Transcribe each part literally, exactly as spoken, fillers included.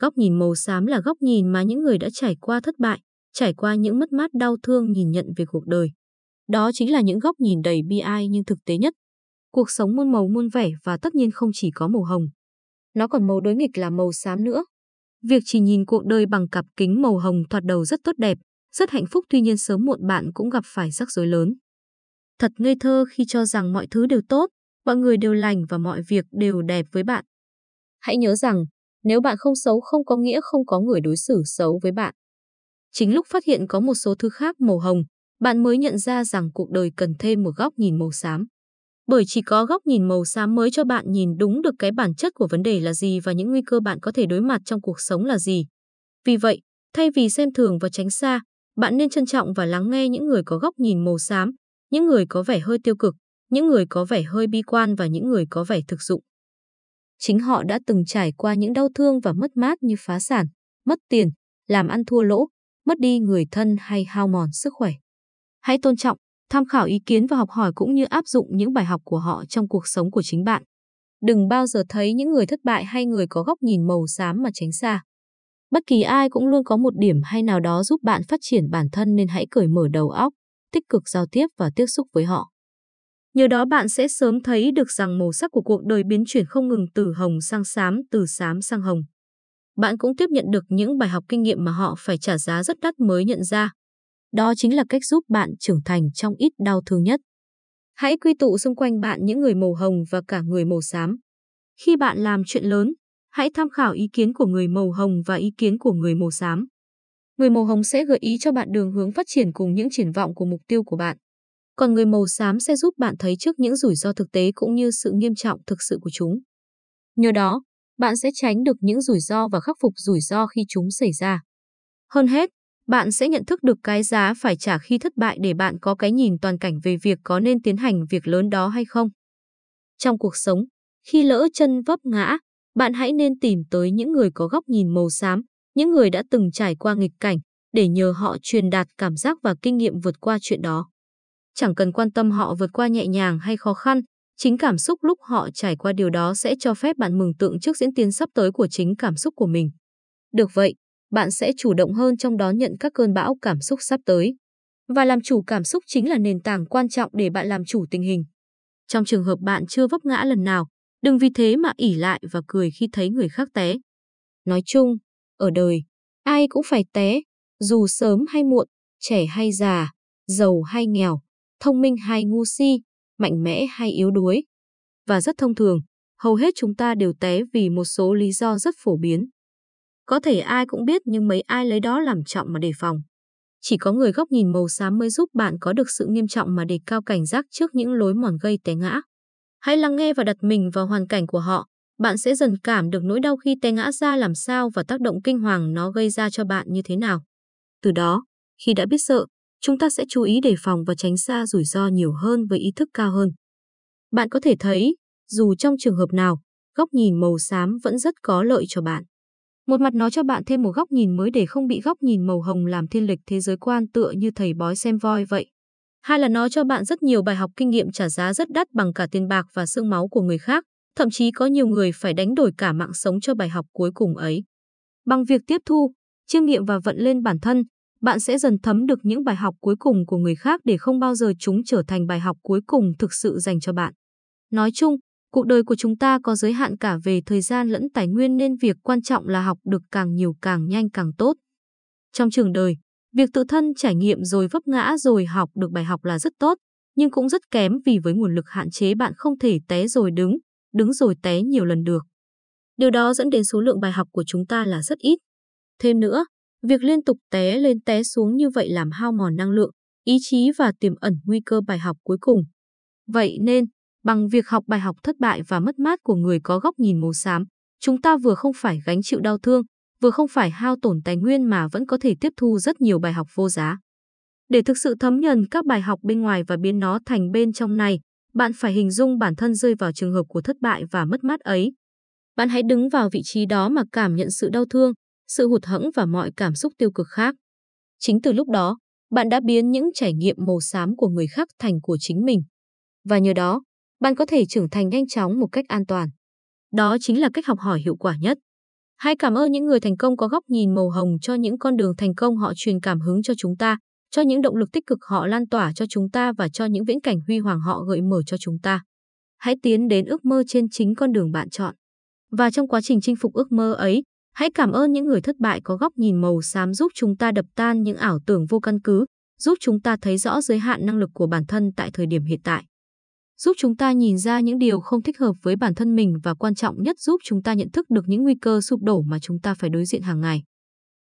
Góc nhìn màu xám là góc nhìn mà những người đã trải qua thất bại, trải qua những mất mát đau thương nhìn nhận về cuộc đời. Đó chính là những góc nhìn đầy bi ai nhưng thực tế nhất. Cuộc sống muôn màu muôn vẻ và tất nhiên không chỉ có màu hồng. Nó còn màu đối nghịch là màu xám nữa. Việc chỉ nhìn cuộc đời bằng cặp kính màu hồng thoạt đầu rất tốt đẹp, rất hạnh phúc, tuy nhiên sớm muộn bạn cũng gặp phải rắc rối lớn. Thật ngây thơ khi cho rằng mọi thứ đều tốt, mọi người đều lành và mọi việc đều đẹp với bạn. Hãy nhớ rằng, nếu bạn không xấu không có nghĩa không có người đối xử xấu với bạn. Chính lúc phát hiện có một số thứ khác màu hồng, bạn mới nhận ra rằng cuộc đời cần thêm một góc nhìn màu xám. Bởi chỉ có góc nhìn màu xám mới cho bạn nhìn đúng được cái bản chất của vấn đề là gì và những nguy cơ bạn có thể đối mặt trong cuộc sống là gì. Vì vậy, thay vì xem thường và tránh xa, bạn nên trân trọng và lắng nghe những người có góc nhìn màu xám, những người có vẻ hơi tiêu cực, những người có vẻ hơi bi quan và những người có vẻ thực dụng. Chính họ đã từng trải qua những đau thương và mất mát như phá sản, mất tiền, làm ăn thua lỗ, mất đi người thân hay hao mòn sức khỏe. Hãy tôn trọng, tham khảo ý kiến và học hỏi cũng như áp dụng những bài học của họ trong cuộc sống của chính bạn. Đừng bao giờ thấy những người thất bại hay người có góc nhìn màu xám mà tránh xa. Bất kỳ ai cũng luôn có một điểm hay nào đó giúp bạn phát triển bản thân nên hãy cởi mở đầu óc, tích cực giao tiếp và tiếp xúc với họ. Nhờ đó bạn sẽ sớm thấy được rằng màu sắc của cuộc đời biến chuyển không ngừng từ hồng sang xám, từ xám sang hồng. Bạn cũng tiếp nhận được những bài học kinh nghiệm mà họ phải trả giá rất đắt mới nhận ra. Đó chính là cách giúp bạn trưởng thành trong ít đau thương nhất. Hãy quy tụ xung quanh bạn những người màu hồng và cả người màu xám. Khi bạn làm chuyện lớn, hãy tham khảo ý kiến của người màu hồng và ý kiến của người màu xám. Người màu hồng sẽ gợi ý cho bạn đường hướng phát triển cùng những triển vọng của mục tiêu của bạn. Còn người màu xám sẽ giúp bạn thấy trước những rủi ro thực tế cũng như sự nghiêm trọng thực sự của chúng. Nhờ đó, bạn sẽ tránh được những rủi ro và khắc phục rủi ro khi chúng xảy ra. Hơn hết, bạn sẽ nhận thức được cái giá phải trả khi thất bại để bạn có cái nhìn toàn cảnh về việc có nên tiến hành việc lớn đó hay không. Trong cuộc sống, khi lỡ chân vấp ngã, bạn hãy nên tìm tới những người có góc nhìn màu xám, những người đã từng trải qua nghịch cảnh để nhờ họ truyền đạt cảm giác và kinh nghiệm vượt qua chuyện đó. Chẳng cần quan tâm họ vượt qua nhẹ nhàng hay khó khăn, chính cảm xúc lúc họ trải qua điều đó sẽ cho phép bạn mường tượng trước diễn tiến sắp tới của chính cảm xúc của mình. Được vậy, bạn sẽ chủ động hơn trong đón nhận các cơn bão cảm xúc sắp tới. Và làm chủ cảm xúc chính là nền tảng quan trọng để bạn làm chủ tình hình. Trong trường hợp bạn chưa vấp ngã lần nào, đừng vì thế mà ỷ lại và cười khi thấy người khác té. Nói chung, ở đời, ai cũng phải té, dù sớm hay muộn, trẻ hay già, giàu hay nghèo, thông minh hay ngu si, mạnh mẽ hay yếu đuối. Và rất thông thường, hầu hết chúng ta đều té vì một số lý do rất phổ biến. Có thể ai cũng biết nhưng mấy ai lấy đó làm trọng mà đề phòng. Chỉ có người góc nhìn màu xám mới giúp bạn có được sự nghiêm trọng mà đề cao cảnh giác trước những lối mòn gây té ngã. Hãy lắng nghe và đặt mình vào hoàn cảnh của họ. Bạn sẽ dần cảm được nỗi đau khi té ngã ra làm sao và tác động kinh hoàng nó gây ra cho bạn như thế nào. Từ đó, khi đã biết sợ, chúng ta sẽ chú ý đề phòng và tránh xa rủi ro nhiều hơn với ý thức cao hơn. Bạn có thể thấy, dù trong trường hợp nào, góc nhìn màu xám vẫn rất có lợi cho bạn. Một mặt nó cho bạn thêm một góc nhìn mới để không bị góc nhìn màu hồng làm thiên lệch thế giới quan tựa như thầy bói xem voi vậy. Hai là nó cho bạn rất nhiều bài học kinh nghiệm trả giá rất đắt bằng cả tiền bạc và xương máu của người khác. Thậm chí có nhiều người phải đánh đổi cả mạng sống cho bài học cuối cùng ấy. Bằng việc tiếp thu, chiêm nghiệm và vận lên bản thân, bạn sẽ dần thấm được những bài học cuối cùng của người khác để không bao giờ chúng trở thành bài học cuối cùng thực sự dành cho bạn. Nói chung, cuộc đời của chúng ta có giới hạn cả về thời gian lẫn tài nguyên nên việc quan trọng là học được càng nhiều càng nhanh càng tốt. Trong trường đời, việc tự thân trải nghiệm rồi vấp ngã rồi học được bài học là rất tốt, nhưng cũng rất kém vì với nguồn lực hạn chế bạn không thể té rồi đứng. đứng rồi té nhiều lần được. Điều đó dẫn đến số lượng bài học của chúng ta là rất ít. Thêm nữa, việc liên tục té lên té xuống như vậy làm hao mòn năng lượng, ý chí và tiềm ẩn nguy cơ bài học cuối cùng. Vậy nên, bằng việc học bài học thất bại và mất mát của người có góc nhìn màu xám, chúng ta vừa không phải gánh chịu đau thương, vừa không phải hao tổn tài nguyên mà vẫn có thể tiếp thu rất nhiều bài học vô giá. Để thực sự thấm nhuần các bài học bên ngoài và biến nó thành bên trong này, bạn phải hình dung bản thân rơi vào trường hợp của thất bại và mất mát ấy. Bạn hãy đứng vào vị trí đó mà cảm nhận sự đau thương, sự hụt hẫng và mọi cảm xúc tiêu cực khác. Chính từ lúc đó, bạn đã biến những trải nghiệm màu xám của người khác thành của chính mình. Và nhờ đó, bạn có thể trưởng thành nhanh chóng một cách an toàn. Đó chính là cách học hỏi hiệu quả nhất. Hãy cảm ơn những người thành công có góc nhìn màu hồng cho những con đường thành công họ truyền cảm hứng cho chúng ta, cho những động lực tích cực họ lan tỏa cho chúng ta và cho những viễn cảnh huy hoàng họ gợi mở cho chúng ta. Hãy tiến đến ước mơ trên chính con đường bạn chọn. Và trong quá trình chinh phục ước mơ ấy, hãy cảm ơn những người thất bại có góc nhìn màu xám giúp chúng ta đập tan những ảo tưởng vô căn cứ, giúp chúng ta thấy rõ giới hạn năng lực của bản thân tại thời điểm hiện tại, giúp chúng ta nhìn ra những điều không thích hợp với bản thân mình và quan trọng nhất giúp chúng ta nhận thức được những nguy cơ sụp đổ mà chúng ta phải đối diện hàng ngày.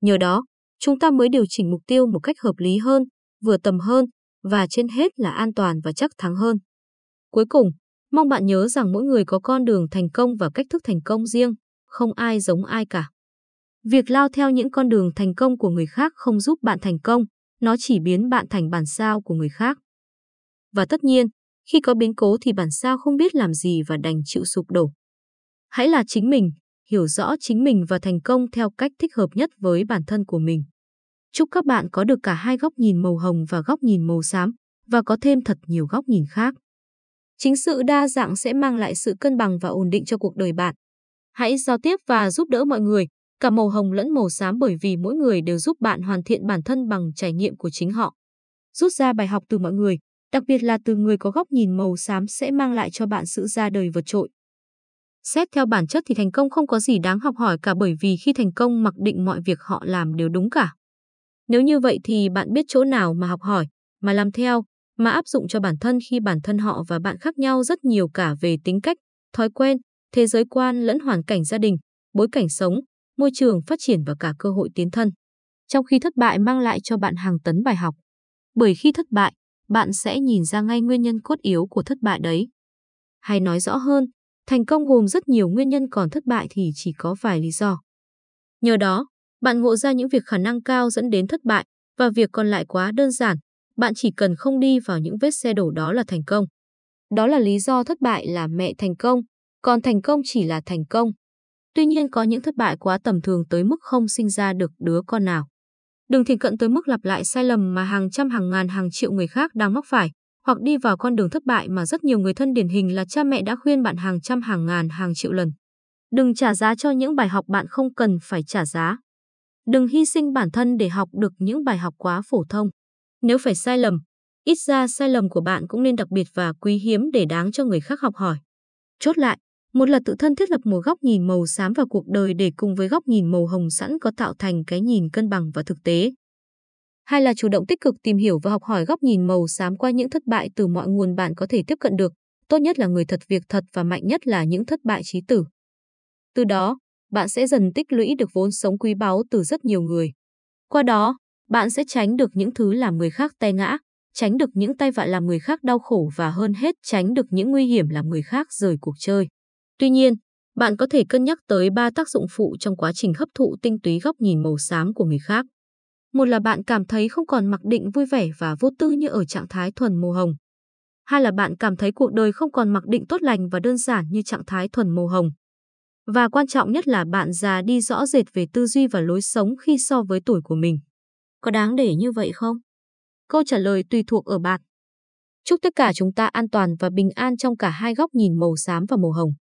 Nhờ đó, chúng ta mới điều chỉnh mục tiêu một cách hợp lý hơn, vừa tầm hơn và trên hết là an toàn và chắc thắng hơn. Cuối cùng, mong bạn nhớ rằng mỗi người có con đường thành công và cách thức thành công riêng, không ai giống ai cả. Việc lao theo những con đường thành công của người khác không giúp bạn thành công, nó chỉ biến bạn thành bản sao của người khác. Và tất nhiên, khi có biến cố thì bản sao không biết làm gì và đành chịu sụp đổ. Hãy là chính mình, hiểu rõ chính mình và thành công theo cách thích hợp nhất với bản thân của mình. Chúc các bạn có được cả hai góc nhìn màu hồng và góc nhìn màu xám và có thêm thật nhiều góc nhìn khác. Chính sự đa dạng sẽ mang lại sự cân bằng và ổn định cho cuộc đời bạn. Hãy giao tiếp và giúp đỡ mọi người, cả màu hồng lẫn màu xám bởi vì mỗi người đều giúp bạn hoàn thiện bản thân bằng trải nghiệm của chính họ. Rút ra bài học từ mọi người, đặc biệt là từ người có góc nhìn màu xám sẽ mang lại cho bạn sự ra đời vượt trội. Xét theo bản chất thì thành công không có gì đáng học hỏi cả bởi vì khi thành công mặc định mọi việc họ làm đều đúng cả. Nếu như vậy thì bạn biết chỗ nào mà học hỏi, mà làm theo, mà áp dụng cho bản thân khi bản thân họ và bạn khác nhau rất nhiều cả về tính cách, thói quen, thế giới quan lẫn hoàn cảnh gia đình, bối cảnh sống, môi trường phát triển và cả cơ hội tiến thân. Trong khi thất bại mang lại cho bạn hàng tấn bài học. Bởi khi thất bại, bạn sẽ nhìn ra ngay nguyên nhân cốt yếu của thất bại đấy. Hay nói rõ hơn, thành công gồm rất nhiều nguyên nhân còn thất bại thì chỉ có vài lý do. Nhờ đó, bạn ngộ ra những việc khả năng cao dẫn đến thất bại và việc còn lại quá đơn giản, bạn chỉ cần không đi vào những vết xe đổ đó là thành công. Đó là lý do thất bại là mẹ thành công, còn thành công chỉ là thành công. Tuy nhiên có những thất bại quá tầm thường tới mức không sinh ra được đứa con nào. Đừng thiển cận tới mức lặp lại sai lầm mà hàng trăm hàng ngàn hàng triệu người khác đang mắc phải, hoặc đi vào con đường thất bại mà rất nhiều người thân điển hình là cha mẹ đã khuyên bạn hàng trăm hàng ngàn hàng triệu lần. Đừng trả giá cho những bài học bạn không cần phải trả giá. Đừng hy sinh bản thân để học được những bài học quá phổ thông. Nếu phải sai lầm, ít ra sai lầm của bạn cũng nên đặc biệt và quý hiếm để đáng cho người khác học hỏi. Chốt lại, một là tự thân thiết lập một góc nhìn màu xám vào cuộc đời để cùng với góc nhìn màu hồng sẵn có tạo thành cái nhìn cân bằng và thực tế. Hai là chủ động tích cực tìm hiểu và học hỏi góc nhìn màu xám qua những thất bại từ mọi nguồn bạn có thể tiếp cận được, tốt nhất là người thật việc thật và mạnh nhất là những thất bại chí tử. Từ đó, bạn sẽ dần tích lũy được vốn sống quý báu từ rất nhiều người. Qua đó, bạn sẽ tránh được những thứ làm người khác té ngã, tránh được những tai vạ làm người khác đau khổ và hơn hết tránh được những nguy hiểm làm người khác rời cuộc chơi. Tuy nhiên, bạn có thể cân nhắc tới ba tác dụng phụ trong quá trình hấp thụ tinh túy góc nhìn màu xám của người khác. Một là bạn cảm thấy không còn mặc định vui vẻ và vô tư như ở trạng thái thuần màu hồng. Hai là bạn cảm thấy cuộc đời không còn mặc định tốt lành và đơn giản như trạng thái thuần màu hồng. Và quan trọng nhất là bạn già đi rõ rệt về tư duy và lối sống khi so với tuổi của mình. Có đáng để như vậy không? Câu trả lời tùy thuộc ở bạn. Chúc tất cả chúng ta an toàn và bình an trong cả hai góc nhìn màu xám và màu hồng.